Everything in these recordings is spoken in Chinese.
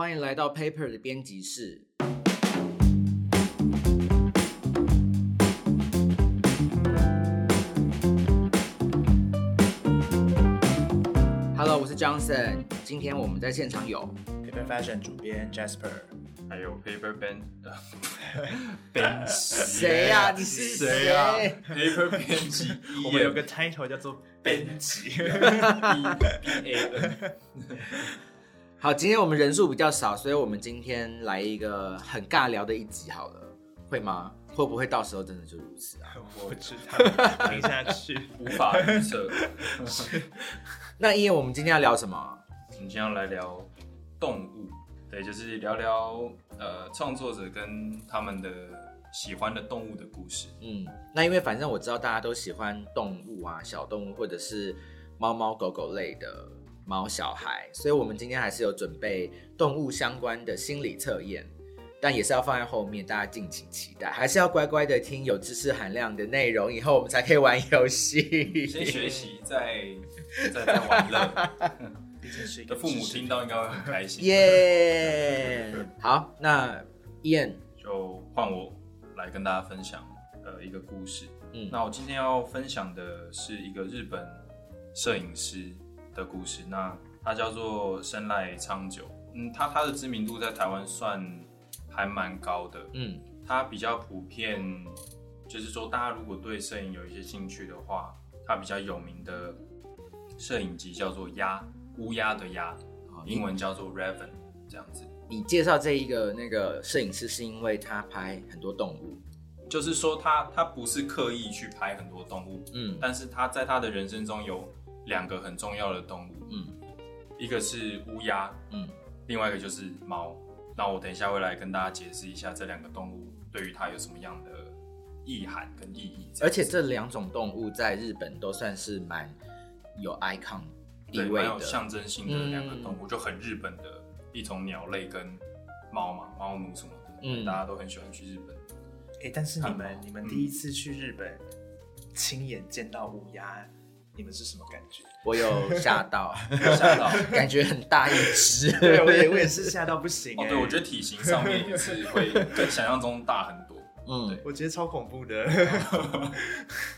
欢迎来到 Paper 的编辑室。Hello， 我是 Johnson。今天我们在现场有 Paper Fashion 主编 Jasper， 还有 Paper Benji。谁呀？你是谁呀？Paper Benji， 我们有个 title 叫做 Benji。好，今天我们人数比较少，所以我们今天来一个很尬聊的一集好了，会吗？会不会到时候真的就如此啊？我知道，听下去无法预测。那因为我们今天要聊什么？我们今天要来聊动物，对，就是聊聊创作者跟他们的喜欢的动物的故事。嗯，那因为反正我知道大家都喜欢动物啊，小动物或者是猫猫狗狗类的。毛小孩，所以我们今天还是有准备动物相关的心理测验，但也是要放在后面，大家敬请期待，还是要乖乖的听有知识含量的内容，以后我们才可以玩游戏。先学习，再玩乐。毕竟是一个父母听到应该会很开心。耶、yeah ！好，那Ian就换我来跟大家分享一个故事。嗯，那我今天要分享的是一个日本摄影师的故事，那他叫做深濑昌久，他的知名度在台湾算还蛮高的，他比较普遍，就是说大家如果对摄影有一些兴趣的话，他比较有名的摄影集叫做鸭，乌鸦的鸭，英文叫做 Raven， 这样子。你介绍这一个那个摄影师是因为他拍很多动物，就是说他不是刻意去拍很多动物，但是他在他的人生中有两个很重要的动物，一个是乌鸦，另外一个就是猫。那我等一下会来跟大家解释一下这两个动物对于它有什么样的意涵跟意义。而且这两种动物在日本都算是蛮有 icon 地位的，蛮有象征性的两个动物，就很日本的一种鸟类跟猫嘛，猫奴什么的，大家都很喜欢去日本。但是你们第一次去日本，亲眼见到乌鸦。你们是什么感觉？我有吓到，感觉很大一只。对，我也是吓到不行。对，我觉得体型上面也是会跟想象中大很多。我觉得超恐怖的。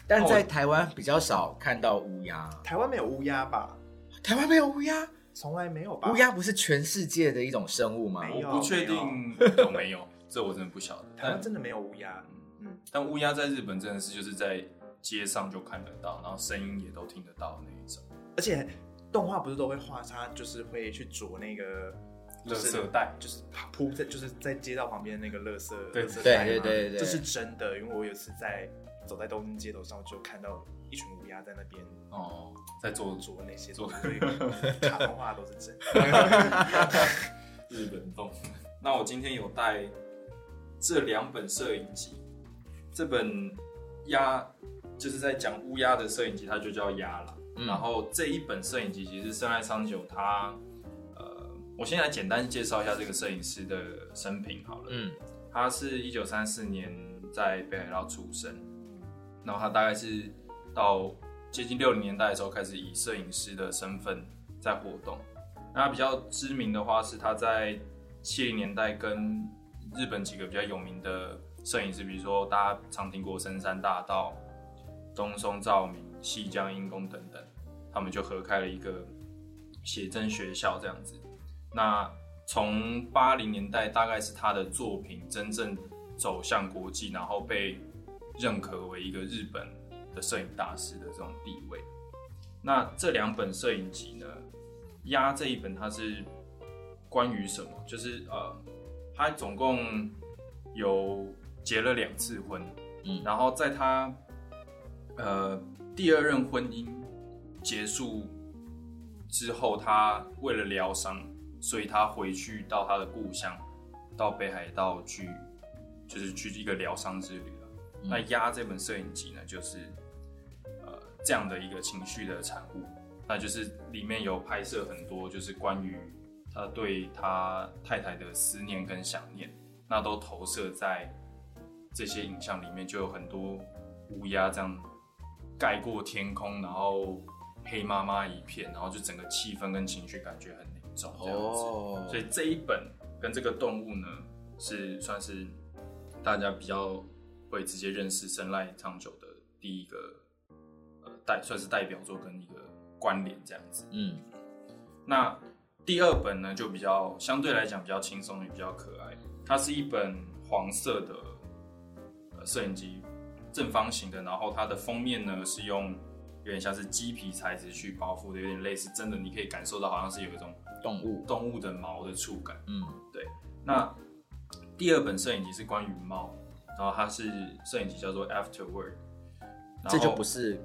但在台湾比较少看到乌鸦。台湾没有乌鸦吧？台湾没有乌鸦，从来没有吧？乌鸦不是全世界的一种生物吗？我不确定有没有，这我真的不晓得。台湾真的没有乌鸦。但乌鸦在日本真的是就是在街上就看得到，然后声音也都听得到那一种。而且动画不是都会画它，就是会去啄那个垃圾袋，就是铺在就是在街道旁边那个垃圾袋。对，这是真的，因为我有一次走在东京街头上，就看到一群乌鸦在那边在啄那些做卡通画都是真的。日本动。那我今天有带这两本摄影集，这本鸭。就是在讲乌鸦的摄影集，它就叫鸭啦。然后这一本摄影集其实深濑昌久他，我先来简单介绍一下这个摄影师的生平好了。他是1934年在北海道出生，然后他大概是到接近60年代的时候开始以摄影师的身份在活动。那他比较知名的话是他在70年代跟日本几个比较有名的摄影师，比如说大家常听过森山大道。东松照明、细江英公等等，他们就合开了一个写真学校这样子。那从80年代大概是他的作品真正走向国际，然后被认可为一个日本的摄影大师的这种地位。那这两本摄影集呢，鸭这一本它是关于什么？就是他总共有结了2次婚，然后在他第2任婚姻结束之后，他为了疗伤，所以他回去到他的故乡，到北海道去，就是去一个疗伤之旅了。那鸭这本摄影集呢，就是这样的一个情绪的产物，那就是里面有拍摄很多就是关于他对他太太的思念跟想念，那都投射在这些影像里面，就有很多。乌鸦这样盖过天空，然后黑麻麻一片，然后就整个气氛跟情绪感觉很凝种这样子。哦、所以这一本跟这个动物呢，是算是大家比较会直接认识生濑苍久的第一个算是代表作跟一个关联这样子。嗯，那第二本呢，就比较相对来讲比较轻松，也比较可爱。它是一本黄色的摄影机，正方形的，然后它的封面呢是用有点像是鸡皮材质去包覆的，有点类似真的，你可以感受到好像是有一种动物的毛的触感。嗯，对。那第二本摄影集是关于猫，然后它是摄影集叫做 Afterword， 这就不是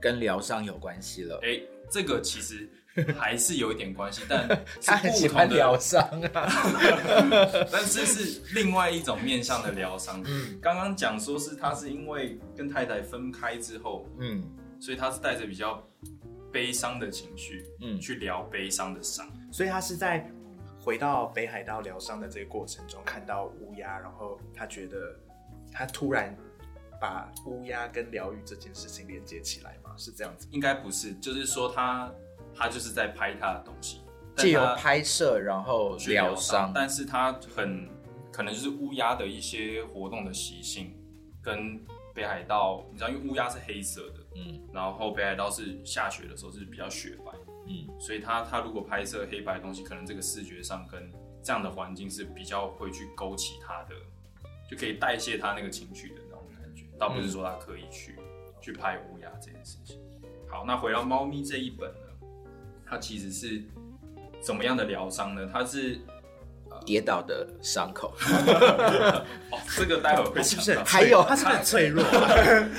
跟疗伤有关系了。哎，这个其实还是有一点关系，但他很喜欢疗伤啊，但这是另外一种面向的疗伤。嗯，刚刚讲说是他是因为跟太太分开之后，嗯。所以他是带着比较悲伤的情绪，嗯，去疗悲伤的伤。所以他是在回到北海道疗伤的这个过程中，看到乌鸦，然后他觉得他突然把乌鸦跟疗愈这件事情连接起来吗？是这样子？应该不是，就是说他就是在拍他的东西，借由拍摄然后疗伤，但是他很可能就是乌鸦的一些活动的习性跟北海道，你知道，因为乌鸦是黑色的。嗯，然后北海道是下雪的时候是比较雪白，嗯，所以他如果拍摄黑白的东西，可能这个视觉上跟这样的环境是比较会去勾起他的，就可以代谢他那个情绪的那种感觉，倒不是说他刻意去拍乌鸦这件事情。好，那回到猫咪这一本呢，它其实是怎么样的疗伤呢？它是跌倒的伤口、哦，这个待会会想到。是不是还有他是很脆弱，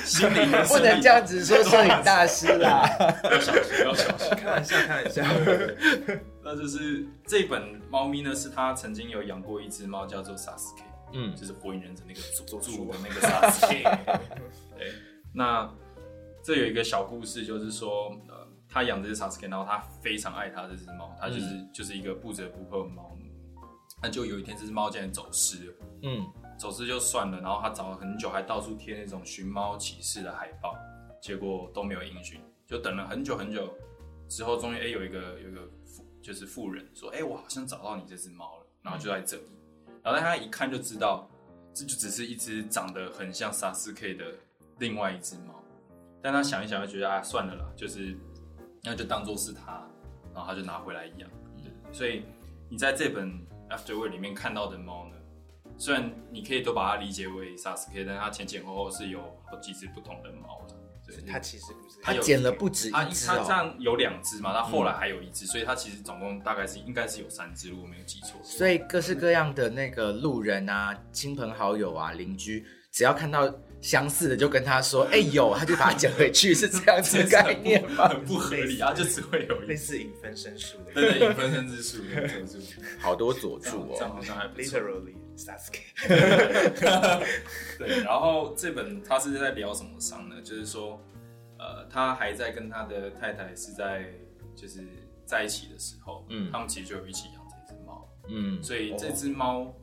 心理不能这样子说摄影大师啦。要小心，要小心，开玩笑，开玩笑。那就是这本猫咪呢，是他曾经有养过一只猫，叫做 Sasuke， 嗯，就是火影忍者那个佐助的那个 Sasuke 。对，那这有一个小故事，就是说，他养这只 Sasuke， 然后他非常爱他这只猫，他就是一个不折不扣的猫。那就有一天，这只猫竟然走失了。嗯，走失就算了，然后他找了很久，还到处贴那种寻猫启事的海报，结果都没有音讯。就等了很久很久之后，终于有一个就是妇人说：“哎，我好像找到你这只猫了。”然后就在这里，然后他一看就知道，这就只是一只长得很像 Sasuke 的另外一只猫。但他想一想，就觉得啊，算了啦，就是那就当作是他，然后他就拿回来养。所以你在这本。Afterword 里面看到的猫呢，虽然你可以都把它理解为 Sasuke， 但它前前后后是有好几只不同的猫的。对，它其实不是，它捡了不止一只哦。它这样有两只嘛，它后来还有一只，所以它其实总共大概是应该是有三只，如果没有记错。所以各式各样的那个路人啊、亲朋好友啊、邻居，只要看到相似的，就跟他说：“哎、欸、有！”他就把它捡回去，是这样子的概念吗？很不合理啊，就只会有一类似影分身术的，对对，影分身之术，好多佐助哦，这样好像还不错 ，literally Sasuke 。对，然后这本他是在聊什么伤呢？就是说，他还在跟他的太太是就是在一起的时候，嗯，他们其实就有一起养这只猫，嗯，所以这只猫。哦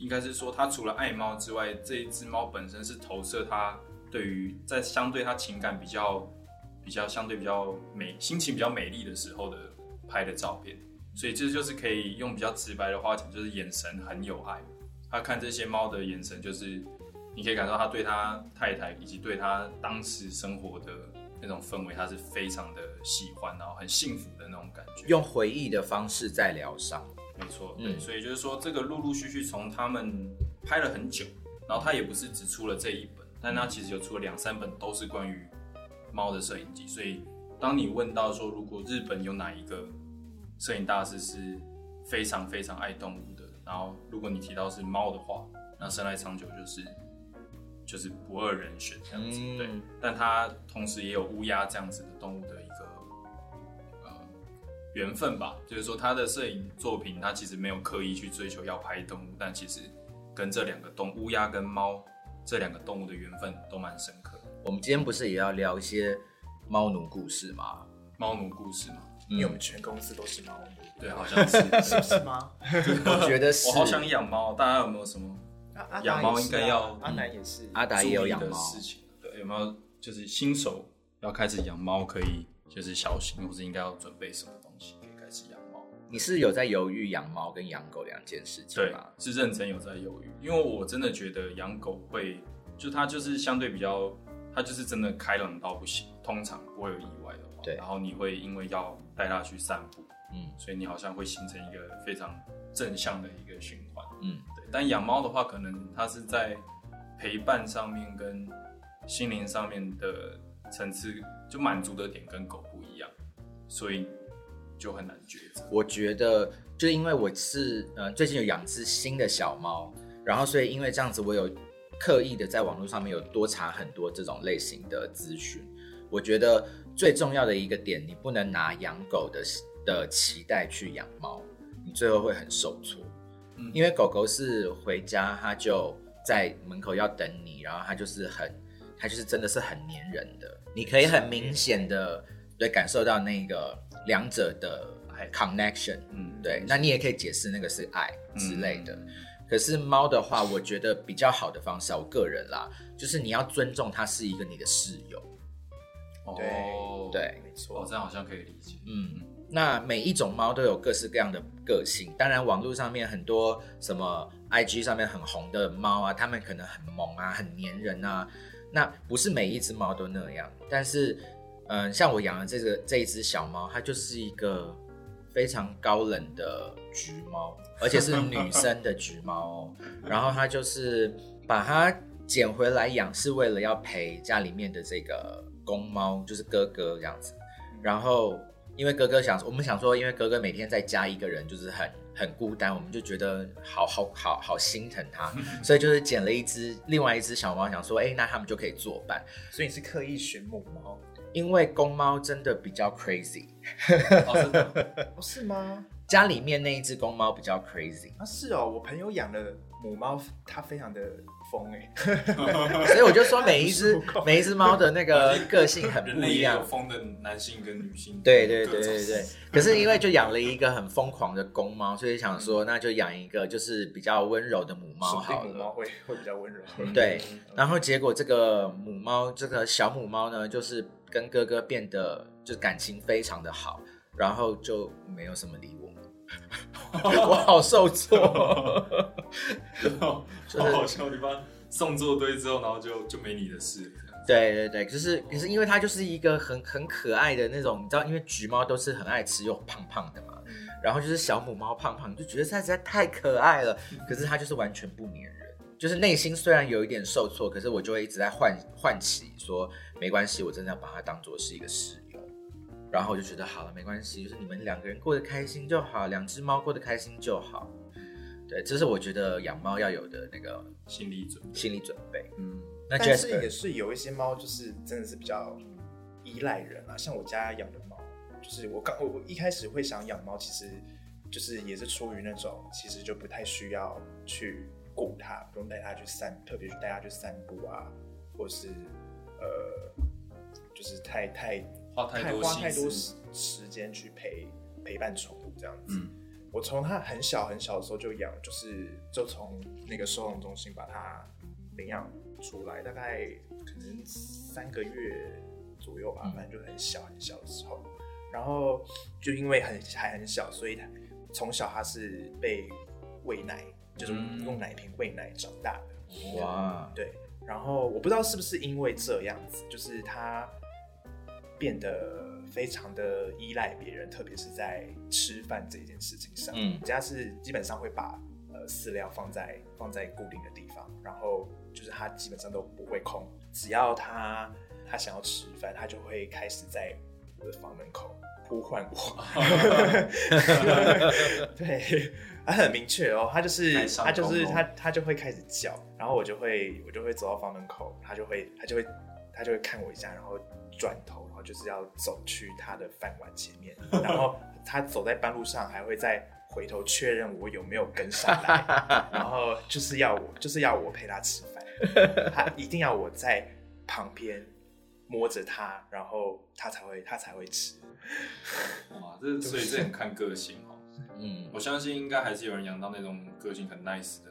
应该是说，他除了爱猫之外，这一只猫本身是投射他对于在相对他情感比较相对比较美、心情比较美丽的时候的拍的照片，所以这就是可以用比较直白的话讲，就是眼神很有爱。他看这些猫的眼神，就是你可以感受到他对他太太以及对他当时生活的那种氛围，他是非常的喜欢，然后很幸福的那种感觉。用回忆的方式在疗伤。没错，对，所以就是说，这个陆陆续续从他们拍了很久，然后他也不是只出了这一本，但他其实有出了2-3本，都是关于猫的摄影集。所以，当你问到说，如果日本有哪一个摄影大师是非常非常爱动物的，然后如果你提到是猫的话，那生濑苍久就是不二人选这样子，对。但他同时也有乌鸦这样子的动物的一个。缘分吧，就是说他的摄影作品，他其实没有刻意去追求要拍动物，但其实跟这两个动物，乌鸦跟猫这两个动物的缘分都蛮深刻的。我们今天不是也要聊一些猫奴故事吗？猫奴故事吗？因为我们全公司都是猫奴，对，好像是，是不是吗？我觉得是。我好想养猫，大家有没有什么养猫应该要？阿南也是，阿达也有养猫的事情，对，有没有就是新手要开始养猫，可以就是小心，或是应该要准备什么？可以开始养猫，你是有在犹豫养猫跟养狗两件事情吗？对，是认真有在犹豫，因为我真的觉得养狗会，就它就是相对比较，它就是真的开朗到不行，通常不会有意外的话，对。然后你会因为要带它去散步，嗯，所以你好像会形成一个非常正向的一个循环，嗯，对。但养猫的话，可能它是在陪伴上面跟心灵上面的层次，就满足的点跟狗不一样，所以就很难抉择。我觉得就是因为我是最近有养只新的小猫，然后所以因为这样子，我有刻意的在网络上面有多查很多这种类型的资讯。我觉得最重要的一个点，你不能拿养狗的期待去养猫，你最后会很受挫，嗯，因为狗狗是回家它就在门口要等你，然后它就是真的是很黏人的，你可以很明显的对感受到那个两者的 connection，嗯，对，那你也可以解释那个是爱之类的，嗯。可是猫的话，我觉得比较好的方式，我个人啦，就是你要尊重它是一个你的室友。哦，对，没错，哦，这样好像可以理解。嗯，那每一种猫都有各式各样的个性，当然网络上面很多什么 IG 上面很红的猫啊，它们可能很萌啊，很黏人啊。那不是每一只猫都那样，但是，像我养的这一只小猫，它就是一个非常高冷的橘猫，而且是女生的橘猫，哦。然后它就是把它捡回来养，是为了要陪家里面的这个公猫，就是哥哥这样子。然后因为哥哥我们想说，因为哥哥每天在家一个人就是很孤单，我们就觉得好心疼他，所以就是捡了另外一只小猫，想说，那他们就可以作伴。所以你是刻意选母猫？因为公猫真的比较 crazy，哦，真的哦，是吗？家里面那一只公猫比较 crazy 啊，是哦，我朋友养的母猫，它非常的疯哎，所以我就说每一只猫的那个个性很不一样，人类也有疯的男性跟女性，对。可是因为就养了一个很疯狂的公猫，所以想说那就养一个就是比较温柔的母猫好了，母猫会比较温柔，对。然后结果这个母猫，这个小母猫呢，就是跟哥哥变得就感情非常的好，然后就没有什么理我。我好受挫，就是好笑，你把送作堆之后，然后就没你的事。对，可是因为它就是一个很可爱的那种，你知道，因为橘猫都是很爱吃又胖胖的嘛，然后就是小母猫胖胖，就觉得它实在太可爱了。可是它就是完全不黏人，就是内心虽然有一点受挫，可是我就会一直在唤起说，没关系，我真的要把它当作是一个室友。然后我就觉得好了，没关系，就是你们两个人过得开心就好，两只猫过得开心就好。对，这是我觉得养猫要有的那个心理准备。嗯，那 Jasper， 但是也是有一些猫就是真的是比较依赖人啊，像我家养的猫，就是我一开始会想养猫，其实就是也是出于那种其实就不太需要去顾它，不用带它去特别去带它去散步啊，或是就是花太多时间去陪伴宠物这样子。嗯，我从他很小很小的时候就养，就从那个收容中心把他领养出来，大概可能3个月左右吧，反正就很小很小的时候。然后就因为还很小，所以他从小他是被喂奶，就是用奶瓶喂奶长大的。哇，对。然后我不知道是不是因为这样子，就是他变得非常的依赖别人，特别是在吃饭这件事情上。嗯，家是基本上会把饲料放在固定的地方，然后就是他基本上都不会空，只要他想要吃饭，他就会开始在我的房门口呼唤我。对，他很明确哦，他就会开始叫，然后我就会走到房门口，他就会看我一下，然后转头，然后就是要走去他的饭碗前面，然后他走在半路上还会再回头确认我有没有跟上来，然后就是要我陪他吃饭，他一定要我在旁边摸着他，然后他才会吃。哇，所以这很看个性哦。嗯，我相信应该还是有人养到那种个性很 nice 的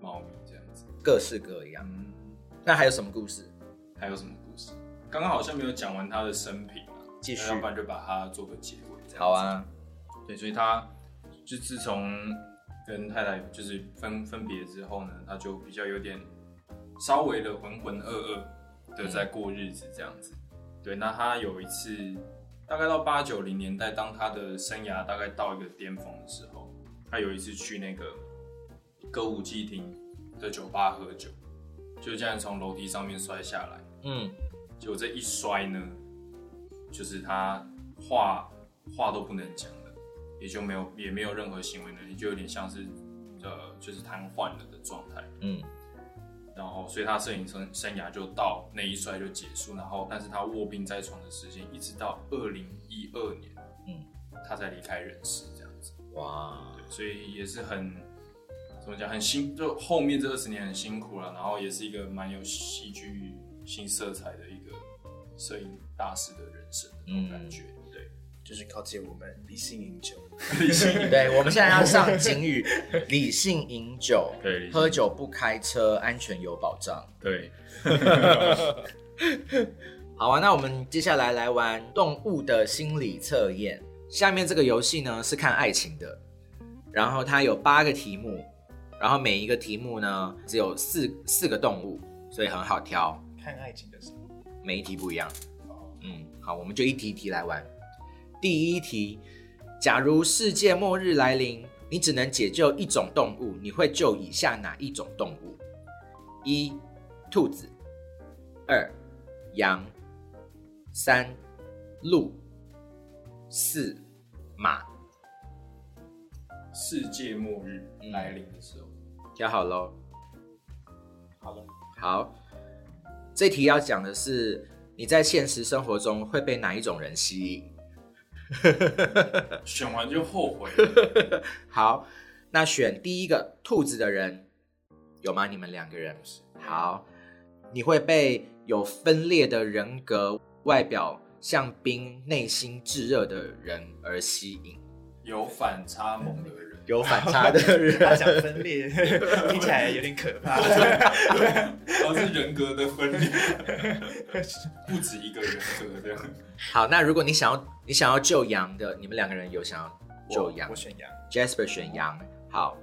猫咪这样子，各式各样。嗯，那还有什么故事？刚刚好像没有讲完他的生平啊，继续，要不然就把它做个结尾。好啊，对，所以他就自从跟太太就是分别之后呢，他就比较有点稍微的浑浑噩噩的在过日子这样子。对，那他有一次大概到80、90年代，当他的生涯大概到一个巅峰的时候，他有一次去那个歌舞伎町的酒吧喝酒，就这样从楼梯上面摔下来。嗯，结果这一摔呢，就是他话都不能讲了，也没有任何行为能力，就有点像是就是瘫痪了的状态。嗯，然后所以他摄影生涯就到那一摔就结束，然后但是他卧病在床的时间一直到2012年，嗯，他才离开人世这样子。哇，对，所以也是很。怎么讲？很辛，就后面这20年很辛苦了，然后也是一个蛮有戏剧性色彩的一个摄影大师的人生的那种感觉。嗯、对，就是靠近我们理性饮酒，理性饮酒。对，我们现在要上警语：理性饮酒，对，喝酒不开车，安全有保障。对。好啊，那我们接下来来玩动物的心理测验。下面这个游戏呢是看爱情的，然后它有8个题目。然后每一个题目呢，只有4个动物，所以很好挑。看爱情的时候，每一题不一样。嗯，好，我们就一题一题来玩。第一题，假如世界末日来临，你只能解救一种动物，你会救以下哪一种动物？1. 兔子 2. 羊 3. 鹿 4. 马。世界末日来临的时候，挑好咯。好了，好。这题要讲的是，你在现实生活中会被哪一种人吸引？选完就后悔了。好，那选第一个兔子的人有吗？你们2个人？好，你会被有分裂的人格、外表像冰、内心炙热的人而吸引。有反差萌的人。有反差的人，他想分裂，听起来有点可怕。然后是人格的分裂，不止一个人格这样。好，那如果你想要救羊的，你们2个人有想要救羊？我选羊 ，Jasper 选羊。好，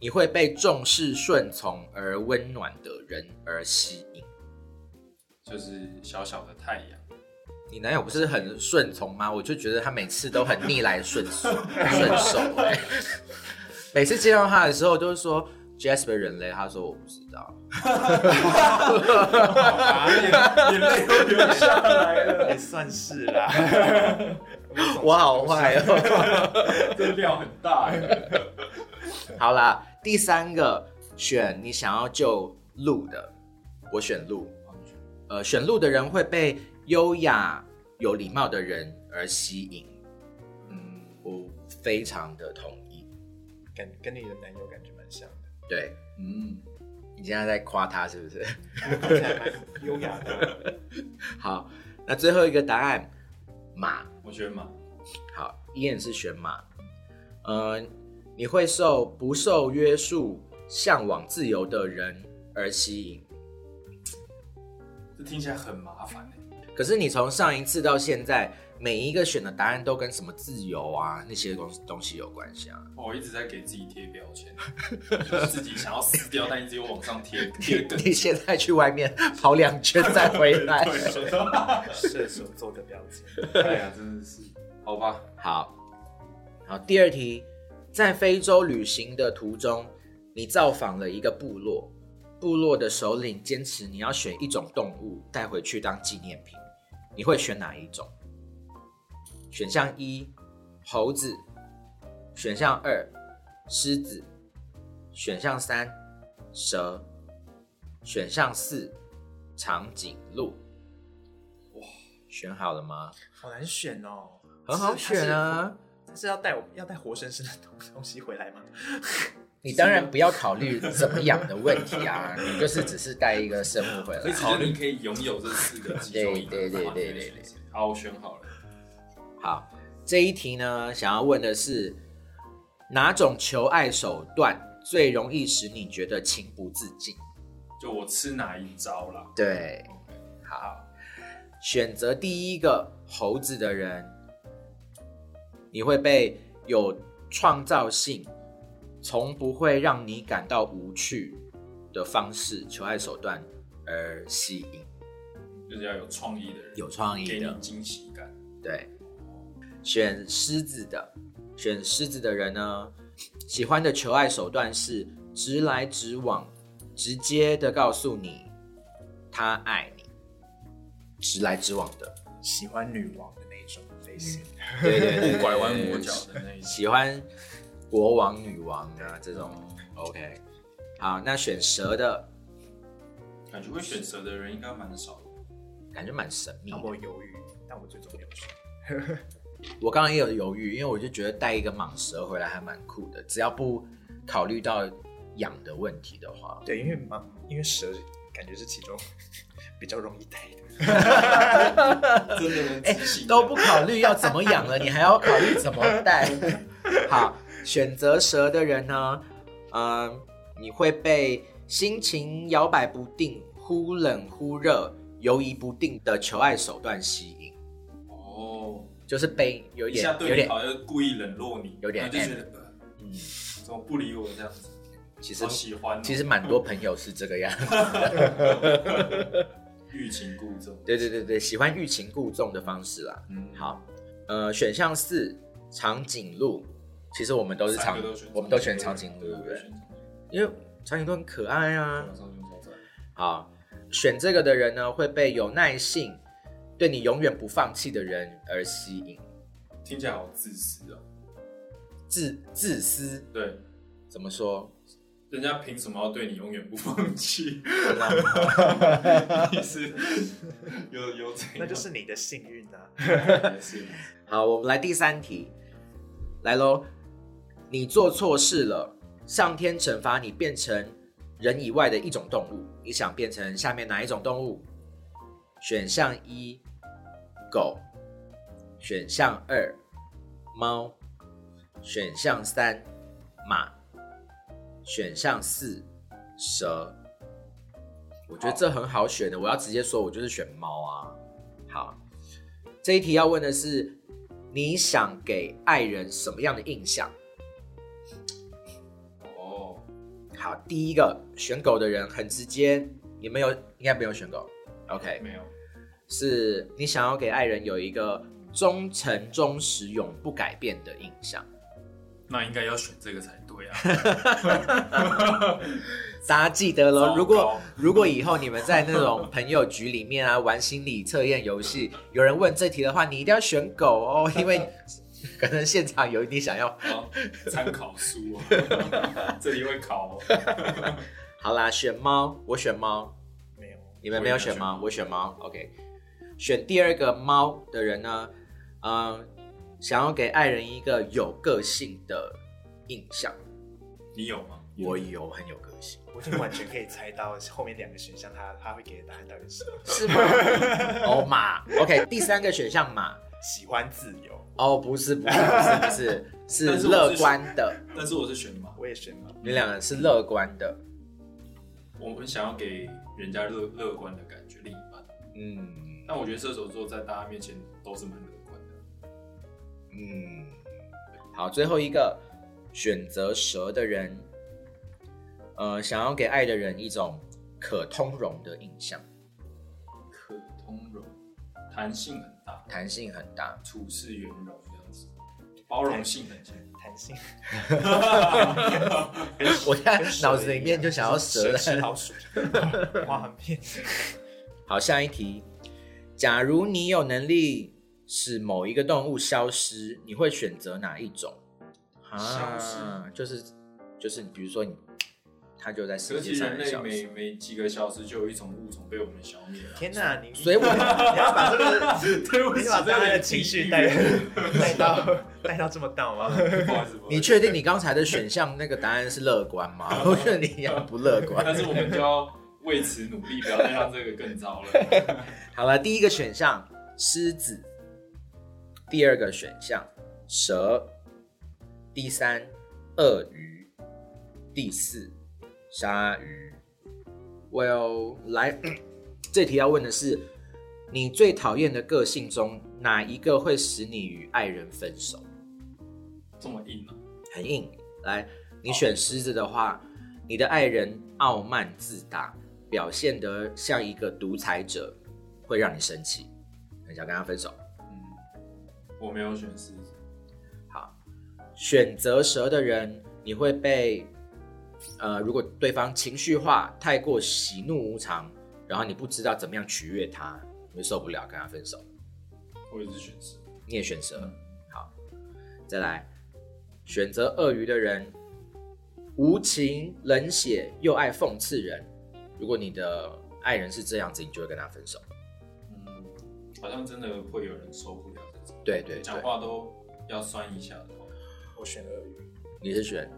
你会被重视、顺从而温暖的人而吸引，就是小小的太阳。你男友不是很顺从吗？我就觉得他每次都很逆来顺手、欸。每次见到他的时候，都是说 Jasper 人类，他说我不知道。眼泪都流下来了，也算是啦。我好坏哦，这料很大。好啦，第3个选你想要救鹿的，我选鹿。选鹿的人会被优雅有礼貌的人而吸引。嗯，我非常的同意，跟你的男友感觉蛮像的。对，嗯，你现在在夸他是不是？看起来蛮优雅的。好，那最后一个答案，马。我选马。好，Ian是选马。你会受不受约束、向往自由的人而吸引。这听起来很麻烦欸。可是你从上一次到现在，每一个选的答案都跟什么自由啊那些东西有关系啊。我一直在给自己贴标签，就是自己想要死掉，但一直又往上贴。你现在去外面跑2圈再回来，射手座的标签。哎呀，真的是，好吧。好，第2题，在非洲旅行的途中，你造访了一个部落。部落的首领坚持你要选一种动物带回去当纪念品，你会选哪一种？选项1，猴子；选项2，狮子；选项3，蛇；选项4，长颈鹿。哇，选好了吗？好难选哦，很好选啊。但是要带活生生的东西回来吗？你当然不要考虑怎么养的问题啊，你就是只是带一个生物回来。你考虑可以拥有这4个其中一个。对。好，我选好了。好，这一题呢，想要问的是哪种求爱手段最容易使你觉得情不自禁？就我吃哪一招啦？对， okay. 好，选择第1个猴子的人，你会被有创造性，从不会让你感到无趣的方式、求爱手段而吸引，就是要有创意的人，有创意的，给你惊喜感。对，选狮子的，选狮子的人呢，喜欢的求爱手段是直来直往，直接的告诉你他爱你，直来直往的，喜欢女王的那种类型，对对对，拐弯抹角的那一种，喜欢国王、女王啊这种。OK， 好，那选蛇的，感觉会选蛇的人应该蛮少，感觉蛮神秘的。我犹豫，但我最终没有选。我刚刚也有犹豫，因为我就觉得带一个蟒蛇回来还蛮酷的，只要不考虑到养的问题的话。对，因为蛇感觉是其中比较容易带的，真的能仔细都不考虑要怎么养了，你还要考虑怎么带。好，选择蛇的人呢，你会被心情摇摆不定、忽冷忽热、犹疑不定的求爱手段吸引。哦，就是被有点一下对你好像故意冷落你，有点就觉得怎么不理我这样子。其实蛮多朋友是这个样子的，欲擒故纵。对对对对，喜欢欲擒故纵的方式啦。嗯，好，选项4长颈鹿，其实我们都是我们都选长颈鹿，因为长颈鹿很可爱啊。好，选这个的人呢，会被有耐性、对你永远不放弃的人而吸引。听起来好自私啊！自私，对，怎么说？人家凭什么要对你永远不放弃？有怎样？那就是你的幸运啊！好，我们来第3题，来咯，你做错事了，上天惩罚你变成人以外的一种动物，你想变成下面哪一种动物？选项1狗，选项2猫，选项3马。选项4蛇，我觉得这很好选的，我要直接说我就是选猫啊。好，这一题要问的是你想给爱人什么样的印象。哦，好，第一个选狗的人很直接，你们应该没有选狗。 OK， 没有，是你想要给爱人有一个忠诚、忠实、永不改变的印象。那应该要选这个才对啊！大家记得咯，如果以后你们在那种朋友局里面啊玩心理测验游戏，有人问这题的话，你一定要选狗哦，因为可能现场有你想要参考书哦，这里会考哦。好啦，选猫，我选猫，没有，你们没有选猫，我选猫。OK， 选第2个猫的人呢，想要给爱人一个有个性的印象。你有吗？我有，很有个性。我已经完全可以猜到后面2个选项他会给的答案到底是什么。是吗？哦，马。OK， 第3个选项马，喜欢自由。哦，不是，是乐观的。但是我是选马，我也选马。你两个是乐观的。我们想要给人家乐观的感觉，另一半。嗯，但我觉得射手座在大家面前都是蛮乐观的。嗯，好，最后一个选择蛇的人，想要给爱的人一种可通融的印象。可通融，弹性很大，弹性很大，处事圆融这样子，包容性很强，弹性。我现在脑子里面就想要蛇吃老鼠，花很片。好，下一题，假如你有能力使某一个动物消失，你会选择哪一种？消失就是，比如说你，它就在世界上消失。可是人类每几个小时就有一种物种被我们消灭了。天哪！所以我你要把这个，对不起，把这个情绪带到这么大吗？不好意思，你确定你刚才的选项那个答案是乐观吗？我觉得你一样不乐观。但是我们就要为此努力，不要再让这个更糟了。好了，第1个选项狮子。第2个选项蛇，第3鳄鱼，第4鲨鱼。Well， 来，这题要问的是，你最讨厌的个性中哪一个会使你与爱人分手？这么硬啊？很硬。来，你选狮子的话，你的爱人傲慢自大，表现得像一个独裁者，会让你生气，很想跟他分手。我没有选狮子。好，选择蛇的人，你会被如果对方情绪化、太过喜怒无常，然后你不知道怎么样取悦他，你会受不了，跟他分手。我也是选蛇。你也选蛇。好，再来，选择鳄鱼的人，无情、冷血又爱讽刺人。如果你的爱人是这样子，你就会跟他分手。嗯，好像真的会有人受不了。对对，讲话都要酸一下的。我选鳄鱼，你是选？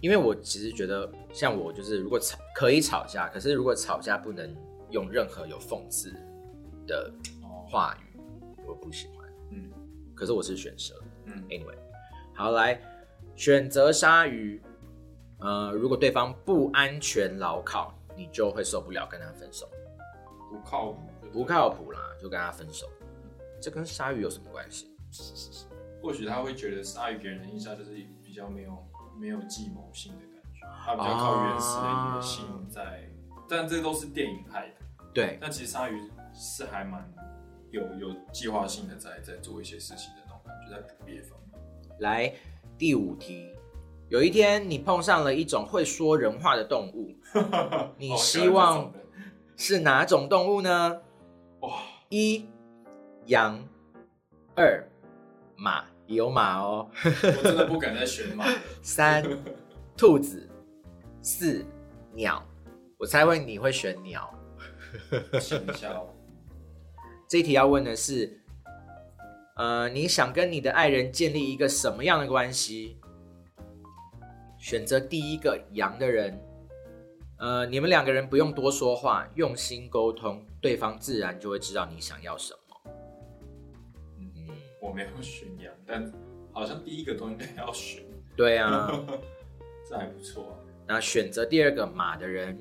因为我其实觉得，像我就是，如果可以吵架，可是如果吵架不能用任何有讽刺的话语，我不喜欢。嗯，可是我是选蛇。嗯 ，anyway， 好来选择鲨鱼。如果对方不安全牢靠，你就会受不了，跟他分手。不靠谱，不靠谱啦，就跟他分手。这跟鲨鱼有什么关系？或许他会觉得鲨鱼给人的印象就是比较没有计谋性的感觉，他比较靠原始的野性在，但这都是电影害的。对，但其实鲨鱼是还蛮有计划性的在做一些事情的那种感觉，在捕猎方面。来，第五题，有一天你碰上了一种会说人话的动物，你希望是哪种动物呢？哇，一。羊，二马，有马哦，我真的不敢再选马了。三兔子，四鸟，我猜问你会选鸟。想一下哦。这一题要问的是，你想跟你的爱人建立一个什么样的关系？选择第一个羊的人，你们两个人不用多说话，用心沟通，对方自然就会知道你想要什么。我没有选羊，但好像第一个都应该要选。对啊，这还不错啊。那选择第二个马的人，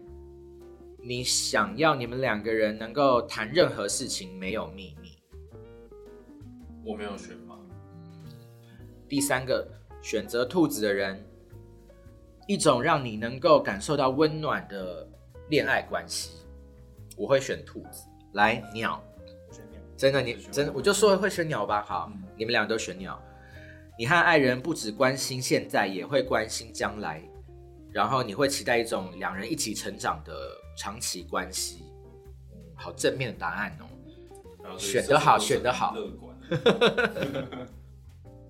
你想要你们两个人能够谈任何事情，没有秘密。我没有选马。第三个选择兔子的人，一种让你能够感受到温暖的恋爱关系，我会选兔子。来，鸟。真的，你真的，我就说会选鸟吧。好，你们俩都选鸟。你和爱人不只关心现在，也会关心将来，然后你会期待一种两人一起成长的长期关系。好正面的答案哦，选得好，选得好。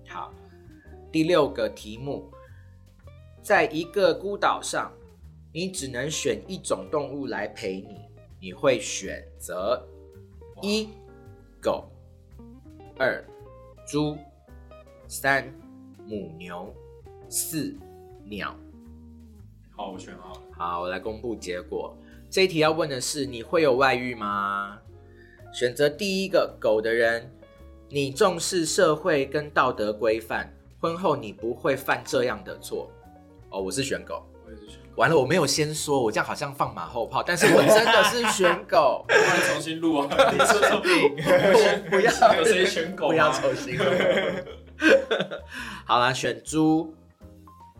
好，第六个题目，在一个孤岛上，你只能选一种动物来陪你，你会选择一。狗，二猪，三母牛，四鸟。好，我选好了。好，我来公布结果。这一题要问的是，你会有外遇吗？选择第一个狗的人，你重视社会跟道德规范，婚后你不会犯这样的错。哦，我是选狗。完了，我没有先说，我这样好像放马后炮，但是我真的是选狗。我们重新录啊！你说不要，有谁选狗？不要重新录。好啦，选猪，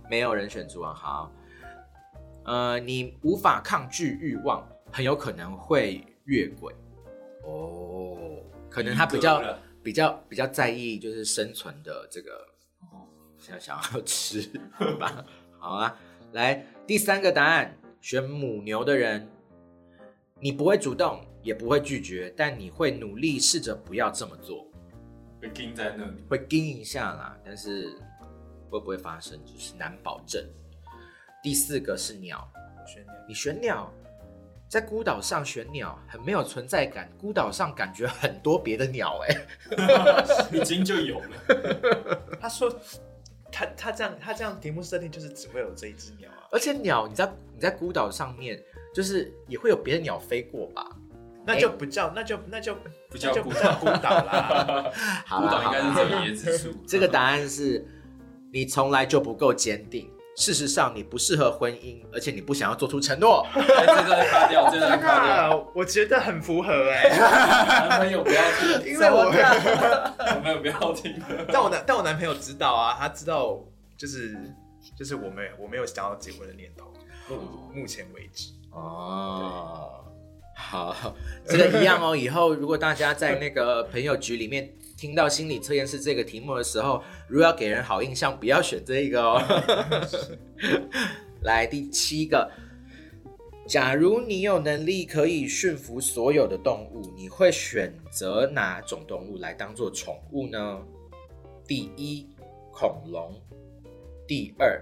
没有人选猪啊。好，你无法抗拒欲望，很有可能会越轨。哦，可能他比较在意就是生存的这个，想要吃吧。好啊。来，第三个答案，选母牛的人，你不会主动，也不会拒绝，但你会努力试着不要这么做。会盯在那里，会盯一下啦，但是会不会发生就是难保证。第四个是鸟，我选鸟。你选鸟，在孤岛上选鸟很没有存在感，孤岛上感觉很多别的鸟已经就有了。他说。他这样题目设定就是只会有这一只鸟啊，而且鸟你在孤岛上面，就是也会有别的鸟飞过吧？那就不叫、那就不叫孤岛啦。孤岛应该是这椰子树。这个答案是你从来就不够坚定，事实上你不适合婚姻，而且你不想要做出承诺。真的卡掉，真的卡掉。我觉得很符合男朋友不要听，因为我男朋友不要听。但我男朋友知道啊，他知道就是我没有想要结婚的念头，目前为止。哦，好，这个一样哦。以后如果大家在那个朋友局里面听到心理测验是这个题目的时候，如果要给人好印象，不要选这个哦。来，第七个，假如你有能力可以驯服所有的动物，你会选择哪种动物来当做宠物呢？第一，恐龙；第二，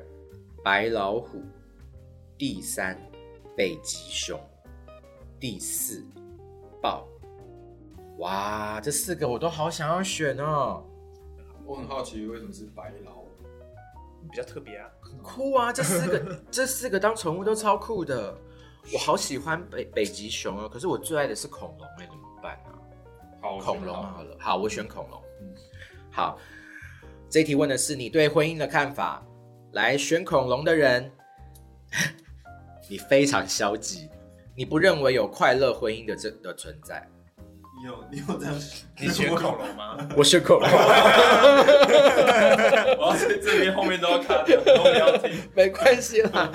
白老虎；第三，北极熊；第四，豹。哇，这四个我都好想要选哦。我很好奇为什么是白老虎，比较特别啊，很酷啊！这四个当宠物都超酷的，我好喜欢北极熊哦。可是我最爱的是恐龙，哎，怎么办啊？好，恐龙好了，好，我选恐龙。好，这一题问的是你对婚姻的看法。来，选恐龙的人，你非常消极，你不认为有快乐婚姻的存在。你有这样？你选恐龙吗？我选恐龙。我要在这边后面都要卡掉，都不要听。没关系啦。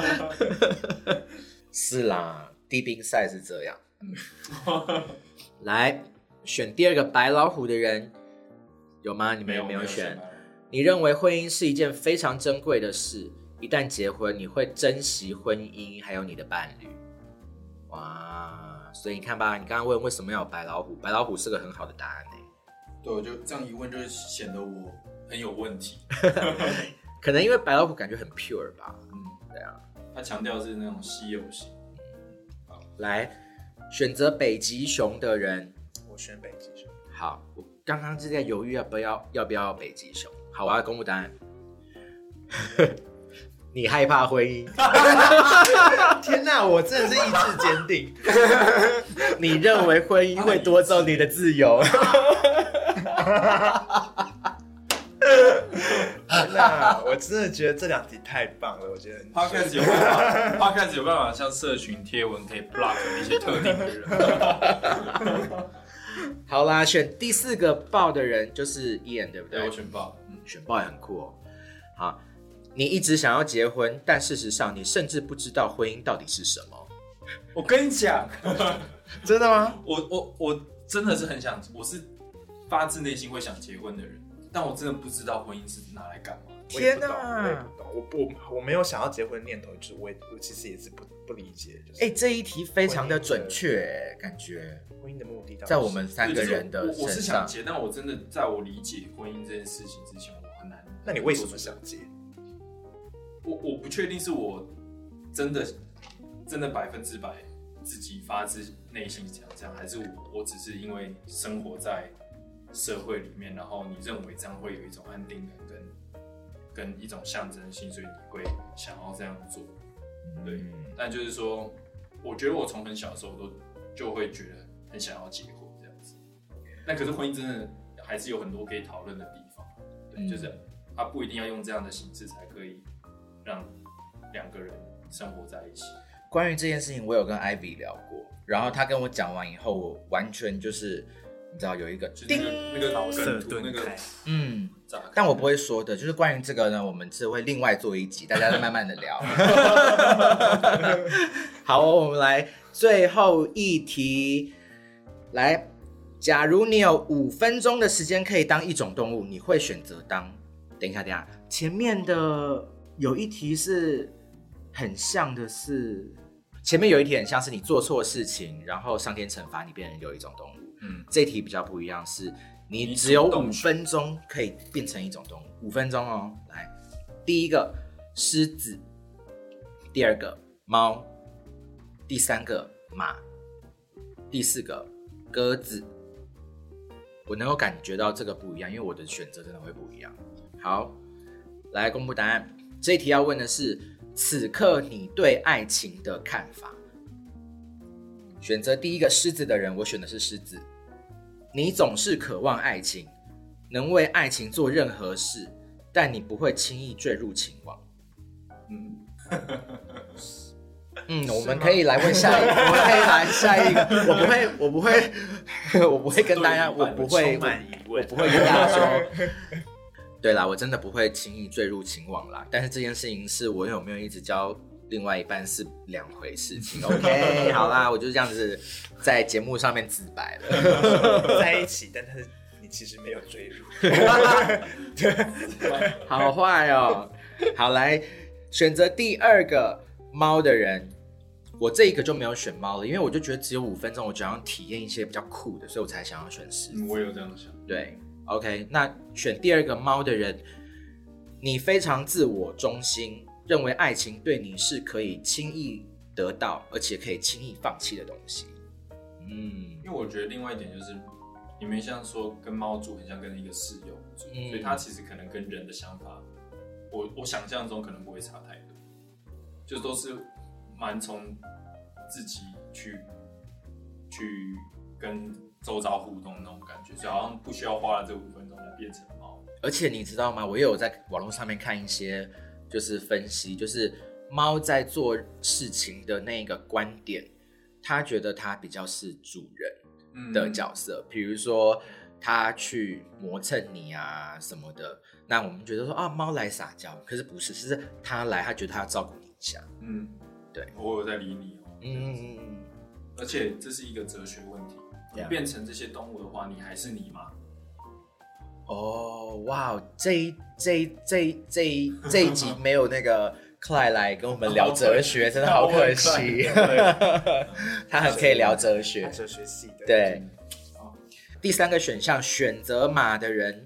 是啦，低冰赛是这样。来，选第二个白老虎的人有吗？你们有没有选？你认为婚姻是一件非常珍贵的事，一旦结婚，你会珍惜婚姻还有你的伴侣。哇！所以你看吧，你刚刚问为什么要有白老虎，白老虎是个很好的答案欸。对，我就这样一问，就显得我很有问题。可能因为白老虎感觉很 pure 吧。嗯，对啊，它强调是那种稀有性。来，选择北极熊的人，我选北极熊。好，我刚刚就在犹豫要不要北极熊。好，我要公布答案。你害怕婚姻？天哪，我真的是意志坚定。你认为婚姻会夺走你的自由？天哪，我真的觉得这两题太棒了，我觉得很。Podcast 有办法像社群贴文可以 block 一些特定的人。好啦，选第四个豹的人就是 Ian， 对不对？对，我选豹。嗯，选豹也很酷哦。好。你一直想要结婚，但事实上你甚至不知道婚姻到底是什么。我跟你讲，真的吗？我真的是很想，我是发自内心会想结婚的人，但我真的不知道婚姻是拿来干嘛。天哪，我也不懂，我没有想要结婚的念头，就是我其实也是不理解。就是这一题非常的准确欸，感觉婚姻的目的在我们三个人的身上。就是，我是想结，但我真的在我理解婚姻这件事情之前，我很难。那你为什么想结？我不确定是我真的100%自己发自内心想这样，还是我只是因为生活在社会里面，然后你认为这样会有一种安定感跟一种象征性，所以你会想要这样做。对，但就是说，我觉得我从很小的时候就会觉得很想要结婚这样子。那可是婚姻真的还是有很多可以讨论的地方，对，就是它不一定要用这样的形式才可以。让两个人生活在一起。关于这件事情，我有跟 Ivy 聊过，然后他跟我讲完以后，我完全就是你知道有一个叮，那个脑梗图那个，但我不会说的，就是关于这个呢，我们是会另外做一集，大家慢慢的聊。好，我们来最后一题，来，假如你有5分钟的时间可以当一种动物，你会选择当？等一下，前面的。有一题是很像的是，前面有一题很像是你做错事情，然后上天惩罚你变成有一种动物。这题比较不一样是，你只有5分钟可以变成一种动物，5分钟哦。来，第一个狮子，第二个猫，第三个马，第四个鸽子。我能够感觉到这个不一样，因为我的选择真的会不一样。好，来公布答案。这一题要问的是，此刻你对爱情的看法。选择第一个狮子的人，我选的是狮子。你总是渴望爱情，能为爱情做任何事，但你不会轻易坠入情网。我们可以来问下一个，我们可以来下一个。我不会跟大家，我不会跟大家说。对啦，我真的不会轻易坠入情网啦，但是这件事情是我有没有一直教另外一半是两回事情。OK， 好啦，我就这样子在节目上面自白了。在一起，但是你其实没有坠入。好坏哦。好，来选择第二个猫的人。我这一个就没有选猫了，因为我就觉得只有5分钟，我就想体验一些比较酷的，所以我才想要选狮子。我有这样想。对 ，OK， 那选第二个猫的人，你非常自我中心，认为爱情对你是可以轻易得到，而且可以轻易放弃的东西。嗯，因为我觉得另外一点就是，你们像说跟猫住很像跟一个室友住，所以他其实可能跟人的想法，我想象中可能不会差太多，就都是。蛮从自己去跟周遭互动那种感觉，所以好像不需要花了这5分钟来变成猫。而且你知道吗？我也有在网络上面看一些就是分析，就是猫在做事情的那个观点，他觉得他比较是主人的角色，比如说他去磨蹭你啊什么的。那我们觉得说啊，猫来撒娇，可是不是，是他来，他觉得他要照顾你一下。嗯。对，我有在理你哦。嗯，而且这是一个哲学问题。你变成这些动物的话，你还是你吗？哦，哇，这一集没有那个 Clay 来跟我们聊哲学，真的好可惜。他很可以聊哲学，哲学系的。对。第三个选项，选择马的人。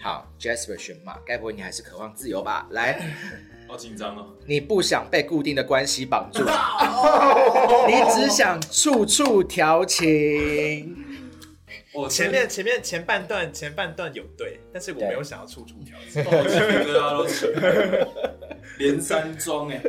好 ，Jasper 选马，该不会你还是渴望自由吧？来。好紧张哦！你不想被固定的关系绑住，你只想处处调情。我前半段有对，但是我没有想要处处调情。连三装哎，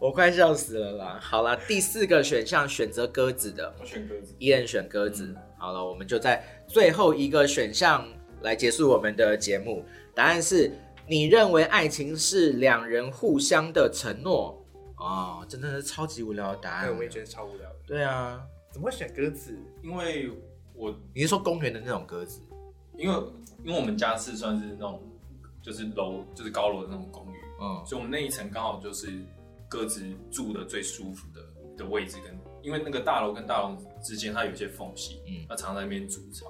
我快笑死了啦！好啦，第4个选项选择鸽子的，我选鸽子，依然选鸽子。好了，我们就在最后一个选项来结束我们的节目。答案是。你认为爱情是两人互相的承诺哦，真的是超级无聊的答案。对，我也觉得超无聊的。对啊，怎么会选鸽子？因为你是说公园的那种鸽子？因为我们家是算是那种就是楼就是高楼的那种公寓，所以我们那一层刚好就是鸽子住的最舒服的位置跟，因为那个大楼跟大楼之间它有一些缝隙，它常在那边筑巢，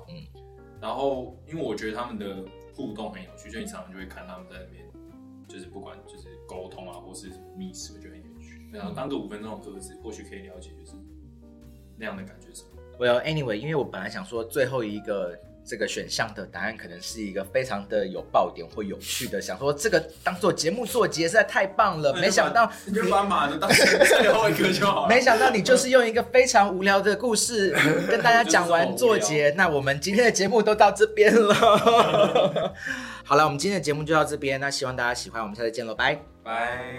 然后因为我觉得他们的。互动很有趣，所以你常常就会看他们在那边，就是不管就是沟通啊，或是觅食，我觉得很有趣。然后当个5分钟的鸽子，或许可以了解就是那样的感觉是什么。Well, anyway， 因为我本来想说最后一个这个选项的答案可能是一个非常的有爆点或有趣的，想说这个当做节目做结实在太棒了。没想到你就把马就当最后一个就好了。没想到你就是用一个非常无聊的故事跟大家讲完做结。那我们今天的节目都到这边了。好了，我们今天的节目就到这边。那希望大家喜欢，我们下次见喽，拜拜。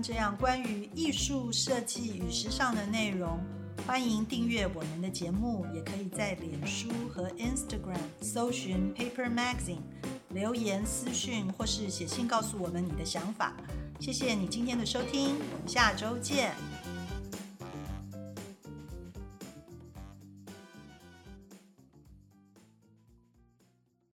这样关于艺术设计与时尚的内容，欢迎订阅我们的节目，也可以在脸书和 Instagram 搜寻 Paper Magazine 留言私讯或是写信告诉我们你的想法。谢谢你今天的收听，我们下周见。